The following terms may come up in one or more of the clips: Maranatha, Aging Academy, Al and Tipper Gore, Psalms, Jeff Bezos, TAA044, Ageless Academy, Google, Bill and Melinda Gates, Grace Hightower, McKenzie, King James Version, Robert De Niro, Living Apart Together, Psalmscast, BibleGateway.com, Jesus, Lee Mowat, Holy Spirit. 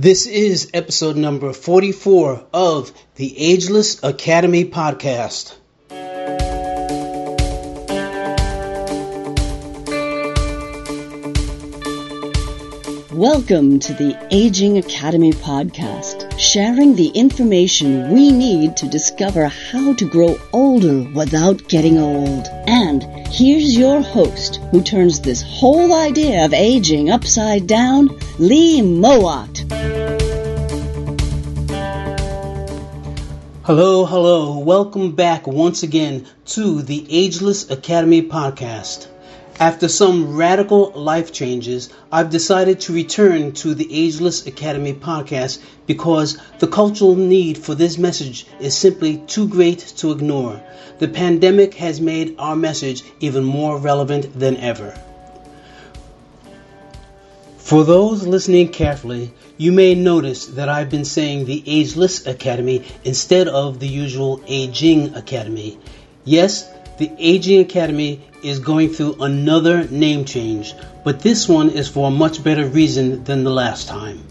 This is episode number 44 of the Ageless Academy podcast. Welcome to the Aging Academy podcast, sharing the information we need to discover how to grow older without getting old. And here's your host who turns this whole idea of aging upside down, Lee Mowat. Hello. Welcome back once again to the Ageless Academy podcast. After some radical life changes, I've decided to return to the Ageless Academy podcast because the cultural need for this message is simply too great to ignore. The pandemic has made our message even more relevant than ever. For those listening carefully, you may notice that I've been saying the Ageless Academy instead of the usual Aging Academy. Yes, the Aging Academy is going through another name change, but this one is for a much better reason than the last time.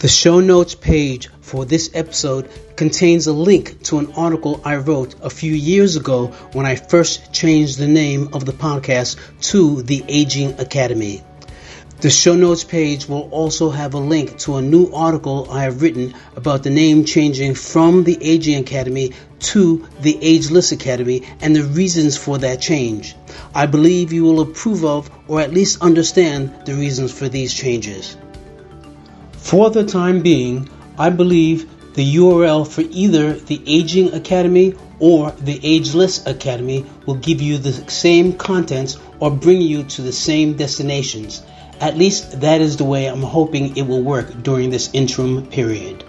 The show notes page for this episode contains a link to an article I wrote a few years ago when I first changed the name of the podcast to the Aging Academy. The show notes page will also have a link to a new article I have written about the name changing from the Aging Academy to the Ageless Academy and the reasons for that change. I believe you will approve of or at least understand the reasons for these changes. For the time being, I believe the URL for either the Aging Academy or the Ageless Academy will give you the same contents or bring you to the same destinations. At least that is the way I'm hoping it will work during this interim period.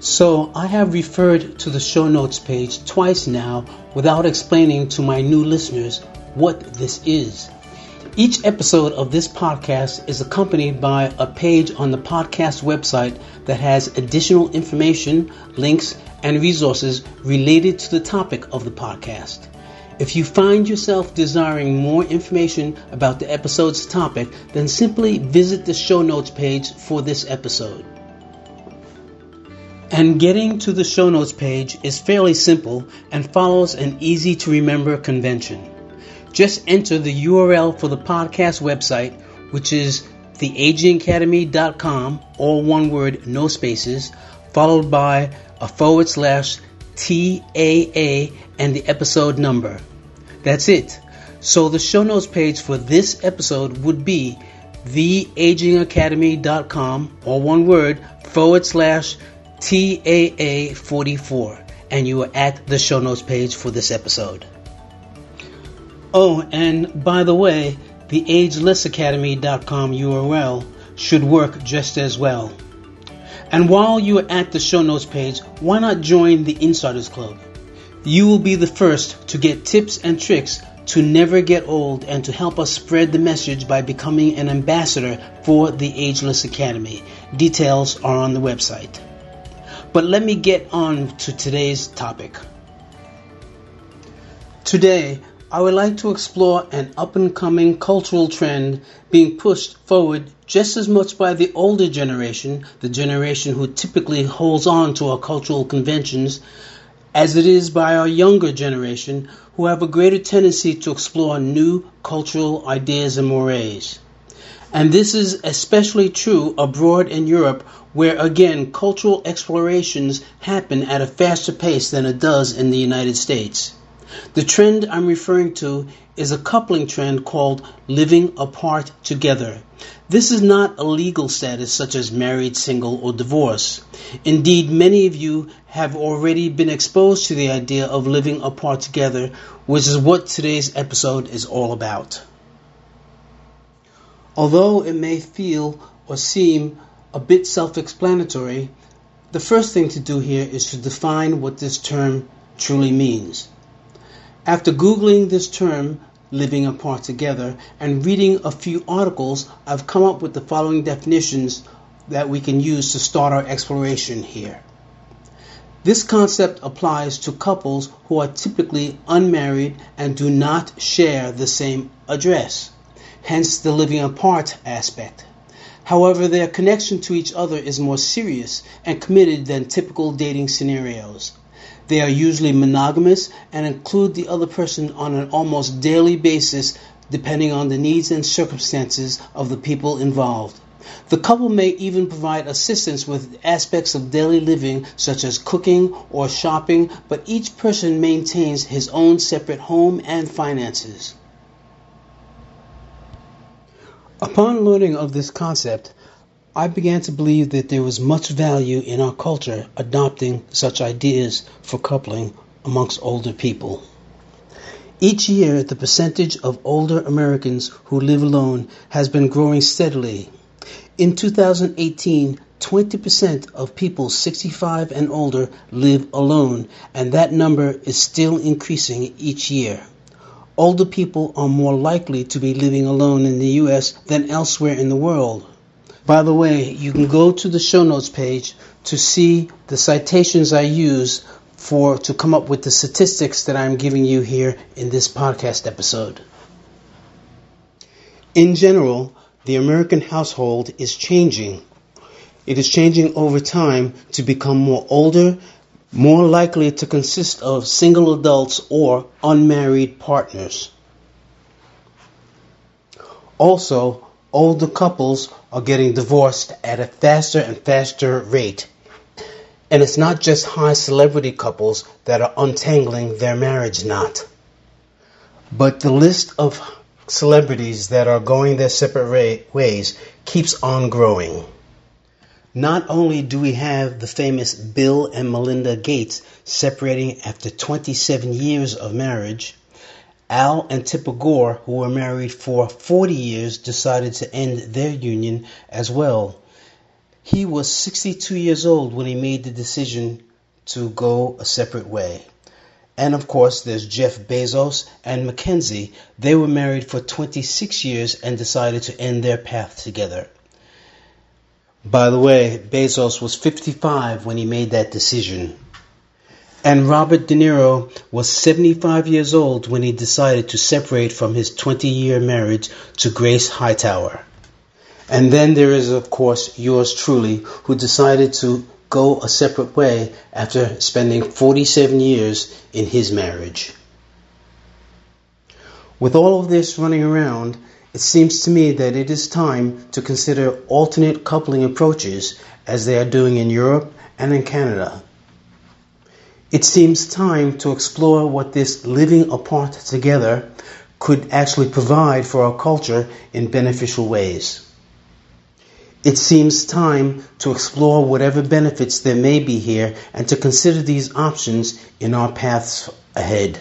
So I have referred to the show notes page twice now without explaining to my new listeners what this is. Each episode of this podcast is accompanied by a page on the podcast website that has additional information, links, and resources related to the topic of the podcast. If you find yourself desiring more information about the episode's topic, then simply visit the show notes page for this episode. And getting to the show notes page is fairly simple and follows an easy to remember convention. Just enter the URL for the podcast website, which is theagingacademy.com, all one word, no spaces, followed by a / TAA and the episode number. That's it. So the show notes page for this episode would be theagingacademy.com, all one word, / TAA044. And you are at the show notes page for this episode. Oh, and by the way, the agelessacademy.com URL should work just as well. And while you are at the show notes page, why not join the Insiders Club? You will be the first to get tips and tricks to never get old and to help us spread the message by becoming an ambassador for the Ageless Academy. Details are on the website. But let me get on to today's topic. Today, I would like to explore an up-and-coming cultural trend being pushed forward just as much by the older generation, the generation who typically holds on to our cultural conventions, as it is by our younger generation, who have a greater tendency to explore new cultural ideas and mores. And this is especially true abroad in Europe, where again cultural explorations happen at a faster pace than it does in the United States. The trend I'm referring to is a coupling trend called Living Apart Together. This is not a legal status such as married, single, or divorce. Indeed, many of you have already been exposed to the idea of living apart together, which is what today's episode is all about. Although it may feel or seem a bit self-explanatory, the first thing to do here is to define what this term truly means. After Googling this term, living apart together, and reading a few articles, I've come up with the following definitions that we can use to start our exploration here. This concept applies to couples who are typically unmarried and do not share the same address, hence the living apart aspect. However, their connection to each other is more serious and committed than typical dating scenarios. They are usually monogamous and include the other person on an almost daily basis, depending on the needs and circumstances of the people involved. The couple may even provide assistance with aspects of daily living such as cooking or shopping, but each person maintains his own separate home and finances. Upon learning of this concept, I began to believe that there was much value in our culture adopting such ideas for coupling amongst older people. Each year, the percentage of older Americans who live alone has been growing steadily. In 2018, 20% of people 65 and older live alone, and that number is still increasing each year. Older people are more likely to be living alone in the U.S. than elsewhere in the world. By the way, you can go to the show notes page to see the citations I use to come up with the statistics that I'm giving you here in this podcast episode. In general, the American household is changing. It is changing over time to become more older, more likely to consist of single adults or unmarried partners. Also, older couples are getting divorced at a faster and faster rate. And it's not just high celebrity couples that are untangling their marriage knot. But the list of celebrities that are going their separate ways keeps on growing. Not only do we have the famous Bill and Melinda Gates separating after 27 years of marriage, Al and Tipper Gore, who were married for 40 years, decided to end their union as well. He was 62 years old when he made the decision to go a separate way. And of course, there's Jeff Bezos and McKenzie. They were married for 26 years and decided to end their path together. By the way, Bezos was 55 when he made that decision. And Robert De Niro was 75 years old when he decided to separate from his 20-year marriage to Grace Hightower. And then there is, of course, yours truly, who decided to go a separate way after spending 47 years in his marriage. With all of this running around, it seems to me that it is time to consider alternate coupling approaches as they are doing in Europe and in Canada. It seems time to explore what this living apart together could actually provide for our culture in beneficial ways. It seems time to explore whatever benefits there may be here and to consider these options in our paths ahead.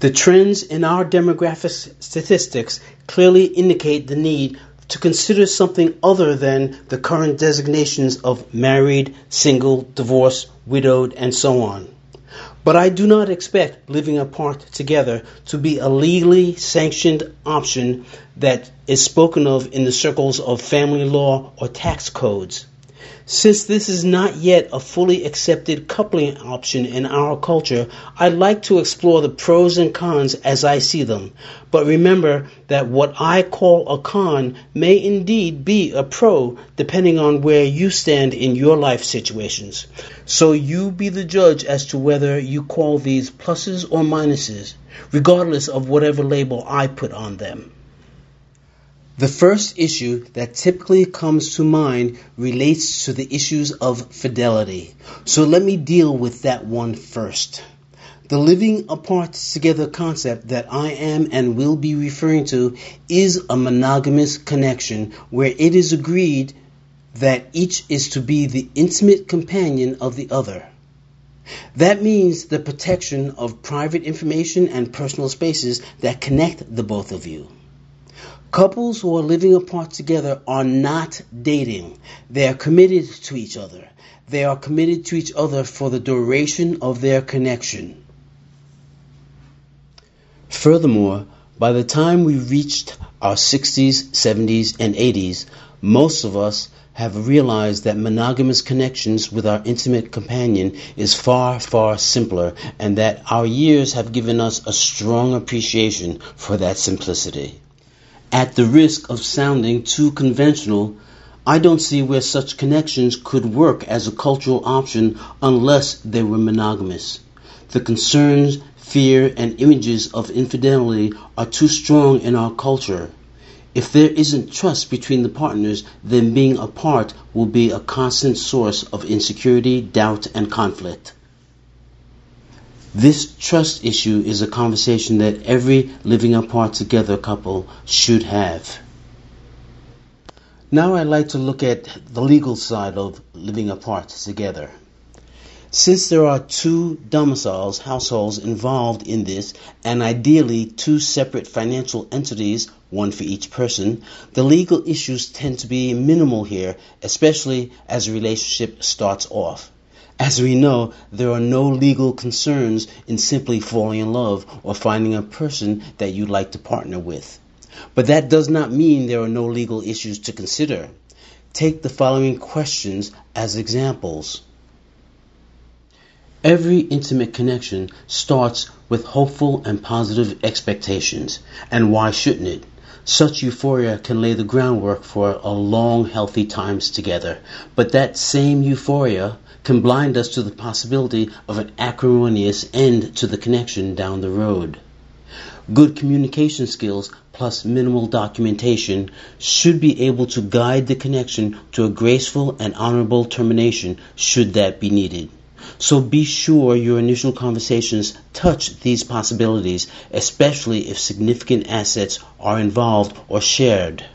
The trends in our demographic statistics clearly indicate the need to consider something other than the current designations of married, single, divorced, widowed, and so on. But I do not expect living apart together to be a legally sanctioned option that is spoken of in the circles of family law or tax codes. Since this is not yet a fully accepted coupling option in our culture, I'd like to explore the pros and cons as I see them. But remember that what I call a con may indeed be a pro, depending on where you stand in your life situations. So you be the judge as to whether you call these pluses or minuses, regardless of whatever label I put on them. The first issue that typically comes to mind relates to the issues of fidelity. So let me deal with that one first. The living apart together concept that I am and will be referring to is a monogamous connection where it is agreed that each is to be the intimate companion of the other. That means the protection of private information and personal spaces that connect the both of you. Couples who are living apart together are not dating. They are committed to each other. They are committed to each other for the duration of their connection. Furthermore, by the time we reached our 60s, 70s, and 80s, most of us have realized that monogamous connections with our intimate companion is far, far simpler, and that our years have given us a strong appreciation for that simplicity. At the risk of sounding too conventional, I don't see where such connections could work as a cultural option unless they were monogamous. The concerns, fear, and images of infidelity are too strong in our culture. If there isn't trust between the partners, then being apart will be a constant source of insecurity, doubt, and conflict. This trust issue is a conversation that every Living Apart Together couple should have. Now I'd like to look at the legal side of Living Apart Together. Since there are two domiciles, households involved in this, and ideally two separate financial entities, one for each person, the legal issues tend to be minimal here, especially as a relationship starts off. As we know, there are no legal concerns in simply falling in love or finding a person that you'd like to partner with. But that does not mean there are no legal issues to consider. Take the following questions as examples. Every intimate connection starts with hopeful and positive expectations, and why shouldn't it? Such euphoria can lay the groundwork for a long, healthy times together, but that same euphoria can blind us to the possibility of an acrimonious end to the connection down the road. Good communication skills plus minimal documentation should be able to guide the connection to a graceful and honorable termination should that be needed. So be sure your initial conversations touch these possibilities, especially if significant assets are involved or shared.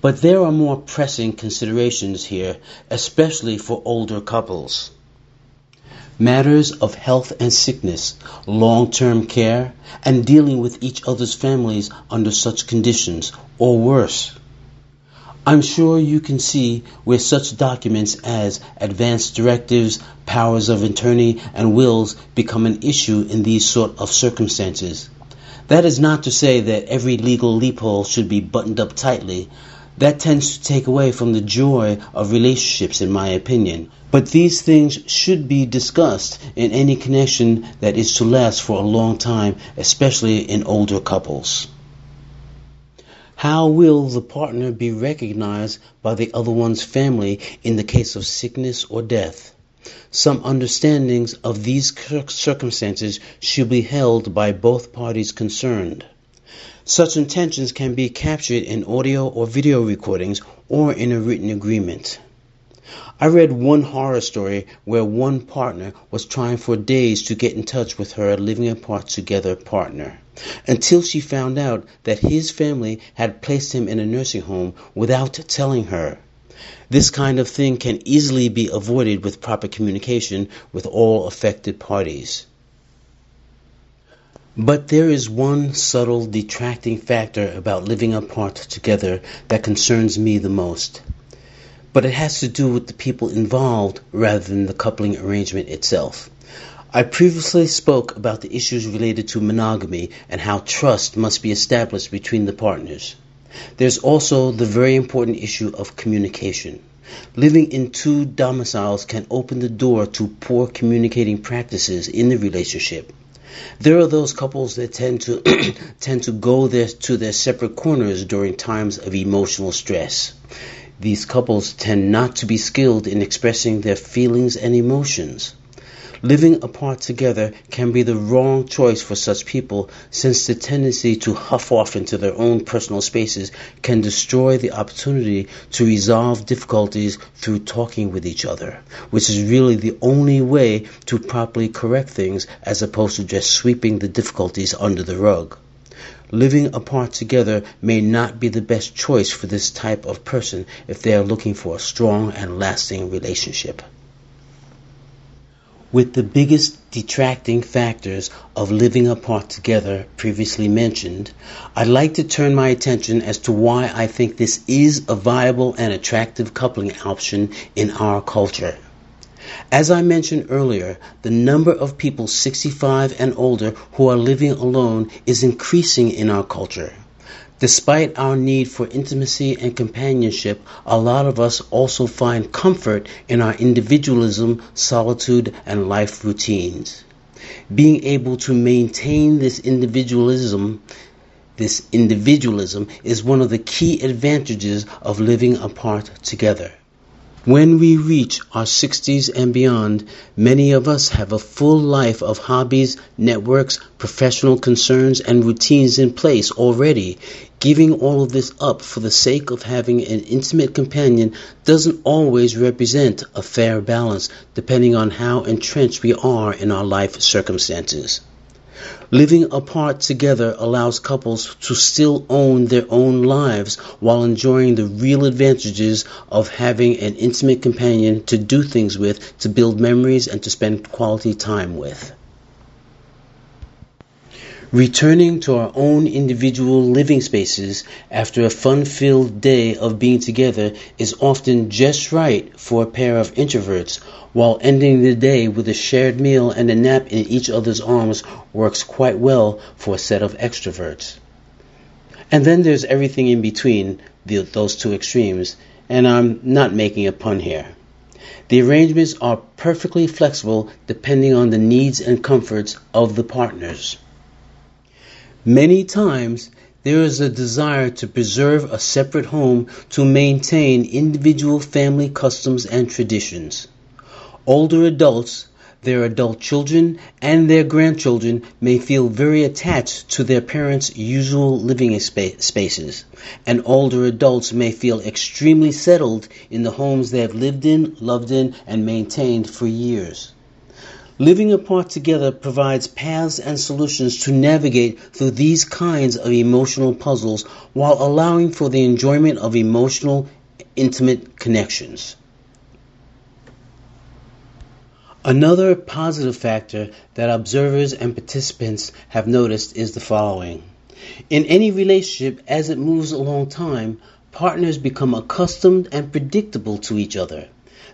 But there are more pressing considerations here, especially for older couples. Matters of health and sickness, long-term care, and dealing with each other's families under such conditions, or worse. I'm sure you can see where such documents as advance directives, powers of attorney, and wills become an issue in these sort of circumstances. That is not to say that every legal loophole should be buttoned up tightly. That tends to take away from the joy of relationships, in my opinion. But these things should be discussed in any connection that is to last for a long time, especially in older couples. How will the partner be recognized by the other one's family in the case of sickness or death? Some understandings of these circumstances should be held by both parties concerned. Such intentions can be captured in audio or video recordings or in a written agreement. I read one horror story where one partner was trying for days to get in touch with her Living Apart Together partner, until she found out that his family had placed him in a nursing home without telling her. This kind of thing can easily be avoided with proper communication with all affected parties. But there is one subtle detracting factor about Living Apart Together that concerns me the most. But it has to do with the people involved rather than the coupling arrangement itself. I previously spoke about the issues related to monogamy and how trust must be established between the partners. There's also the very important issue of communication. Living in two domiciles can open the door to poor communicating practices in the relationship. There are those couples that tend to go to their separate corners during times of emotional stress. These couples tend not to be skilled in expressing their feelings and emotions. Living apart together can be the wrong choice for such people, since the tendency to huff off into their own personal spaces can destroy the opportunity to resolve difficulties through talking with each other, which is really the only way to properly correct things as opposed to just sweeping the difficulties under the rug. Living apart together may not be the best choice for this type of person if they are looking for a strong and lasting relationship. With the biggest detracting factors of living apart together previously mentioned, I'd like to turn my attention as to why I think this is a viable and attractive coupling option in our culture. As I mentioned earlier, the number of people 65 and older who are living alone is increasing in our culture. Despite our need for intimacy and companionship, a lot of us also find comfort in our individualism, solitude, and life routines. Being able to maintain this individualism this individualism is one of the key advantages of living apart together. When we reach our 60s and beyond, many of us have a full life of hobbies, networks, professional concerns, and routines in place already. Giving all of this up for the sake of having an intimate companion doesn't always represent a fair balance, depending on how entrenched we are in our life circumstances. Living apart together allows couples to still own their own lives while enjoying the real advantages of having an intimate companion to do things with, to build memories, and to spend quality time with. Returning to our own individual living spaces after a fun-filled day of being together is often just right for a pair of introverts, while ending the day with a shared meal and a nap in each other's arms works quite well for a set of extroverts. And then there's everything in between those two extremes, and I'm not making a pun here. The arrangements are perfectly flexible depending on the needs and comforts of the partners. Many times, there is a desire to preserve a separate home to maintain individual family customs and traditions. Older adults, their adult children, and their grandchildren may feel very attached to their parents' usual living spaces, and older adults may feel extremely settled in the homes they have lived in, loved in, and maintained for years. Living apart together provides paths and solutions to navigate through these kinds of emotional puzzles while allowing for the enjoyment of emotional, intimate connections. Another positive factor that observers and participants have noticed is the following. In any relationship, as it moves along time, partners become accustomed and predictable to each other.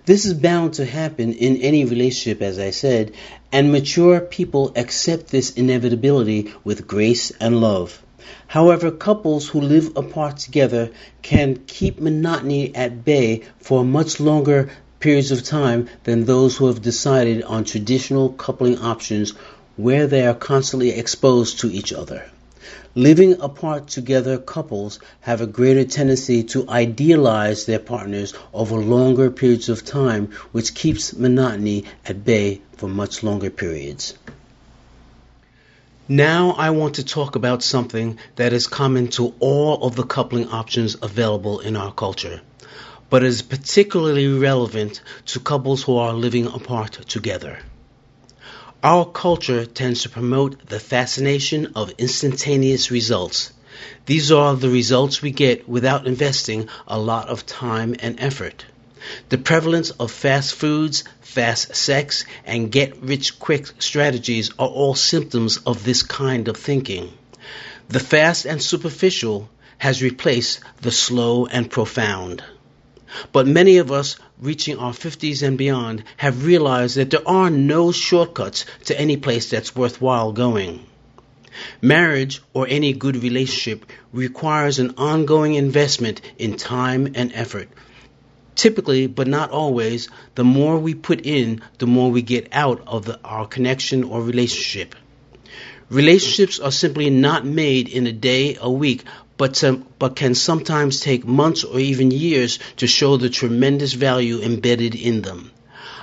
This is bound to happen in any relationship, as I said, and mature people accept this inevitability with grace and love. However, couples who live apart together can keep monotony at bay for much longer periods of time than those who have decided on traditional coupling options where they are constantly exposed to each other. Living apart together couples have a greater tendency to idealize their partners over longer periods of time, which keeps monotony at bay for much longer periods. Now I want to talk about something that is common to all of the coupling options available in our culture, but is particularly relevant to couples who are living apart together. Our culture tends to promote the fascination of instantaneous results. These are the results we get without investing a lot of time and effort. The prevalence of fast foods, fast sex, and get-rich-quick strategies are all symptoms of this kind of thinking. The fast and superficial has replaced the slow and profound. But many of us reaching our 50s and beyond have realized that there are no shortcuts to any place that's worthwhile going. Marriage or any good relationship requires an ongoing investment in time and effort. Typically, but not always, the more we put in, the more we get out of our connection or relationship. Relationships are simply not made in a day, a week, but can sometimes take months or even years to show the tremendous value embedded in them.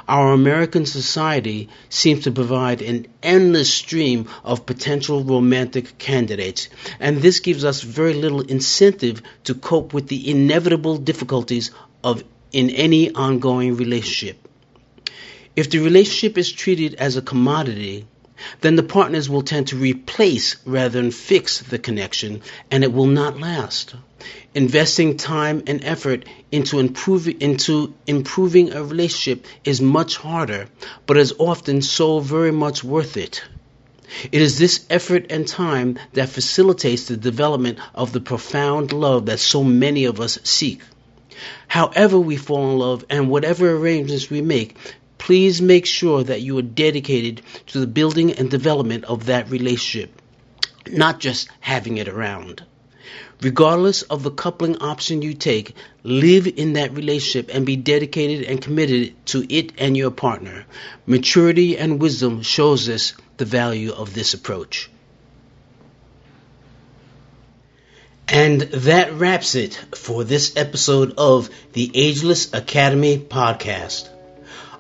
Our American society seems to provide an endless stream of potential romantic candidates, and this gives us very little incentive to cope with the inevitable difficulties in any ongoing relationship. If the relationship is treated as a commodity, then the partners will tend to replace rather than fix the connection, and it will not last. Investing time and effort into improving a relationship is much harder, but is often so very much worth it. It is this effort and time that facilitates the development of the profound love that so many of us seek. However we fall in love and whatever arrangements we make, please make sure that you are dedicated to the building and development of that relationship, not just having it around. Regardless of the coupling option you take, live in that relationship and be dedicated and committed to it and your partner. Maturity and wisdom shows us the value of this approach. And that wraps it for this episode of the Ageless Academy podcast.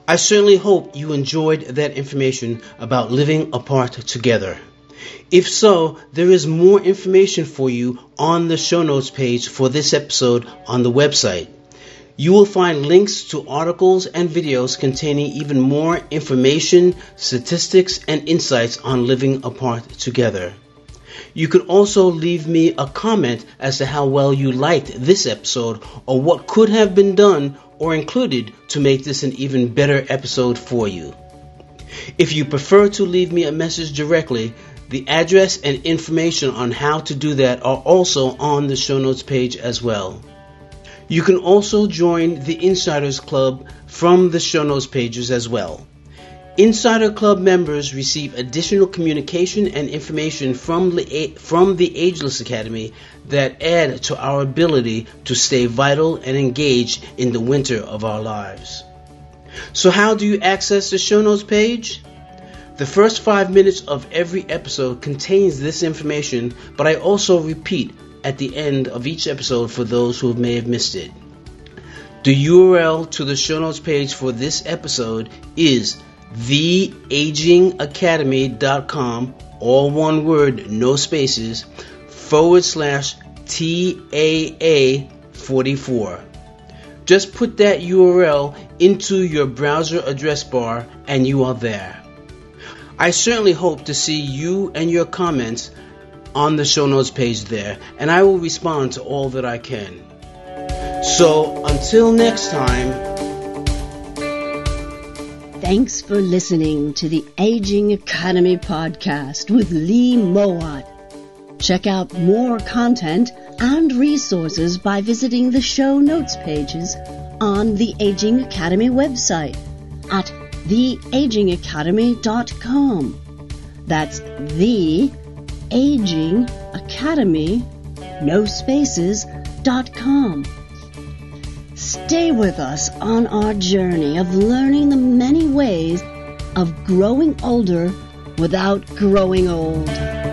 I certainly hope you enjoyed that information about living apart together. If so, there is more information for you on the show notes page for this episode on the website. You will find links to articles and videos containing even more information, statistics, and insights on living apart together. You could also leave me a comment as to how well you liked this episode or what could have been done or included to make this an even better episode for you. If you prefer to leave me a message directly, the address and information on how to do that are also on the show notes page as well. You can also join the Insiders Club from the show notes pages as well. Insider Club members receive additional communication and information from the Ageless Academy that add to our ability to stay vital and engaged in the winter of our lives. So how do you access the show notes page? The first 5 minutes of every episode contains this information, but I also repeat at the end of each episode for those who may have missed it. The URL to the show notes page for this episode is theagingacademy.com, all one word, no spaces, /TAA044. Just put that URL into your browser address bar and you are there. I certainly hope to see you and your comments on the show notes page there, and I will respond to all that I can. So until next time, thanks for listening to the Aging Academy podcast with Lee Mowat. Check out more content and resources by visiting the show notes pages on the Aging Academy website at theagingacademy.com. That's the Aging Academy, no spaces.com. Stay with us on our journey of learning the many ways of growing older without growing old.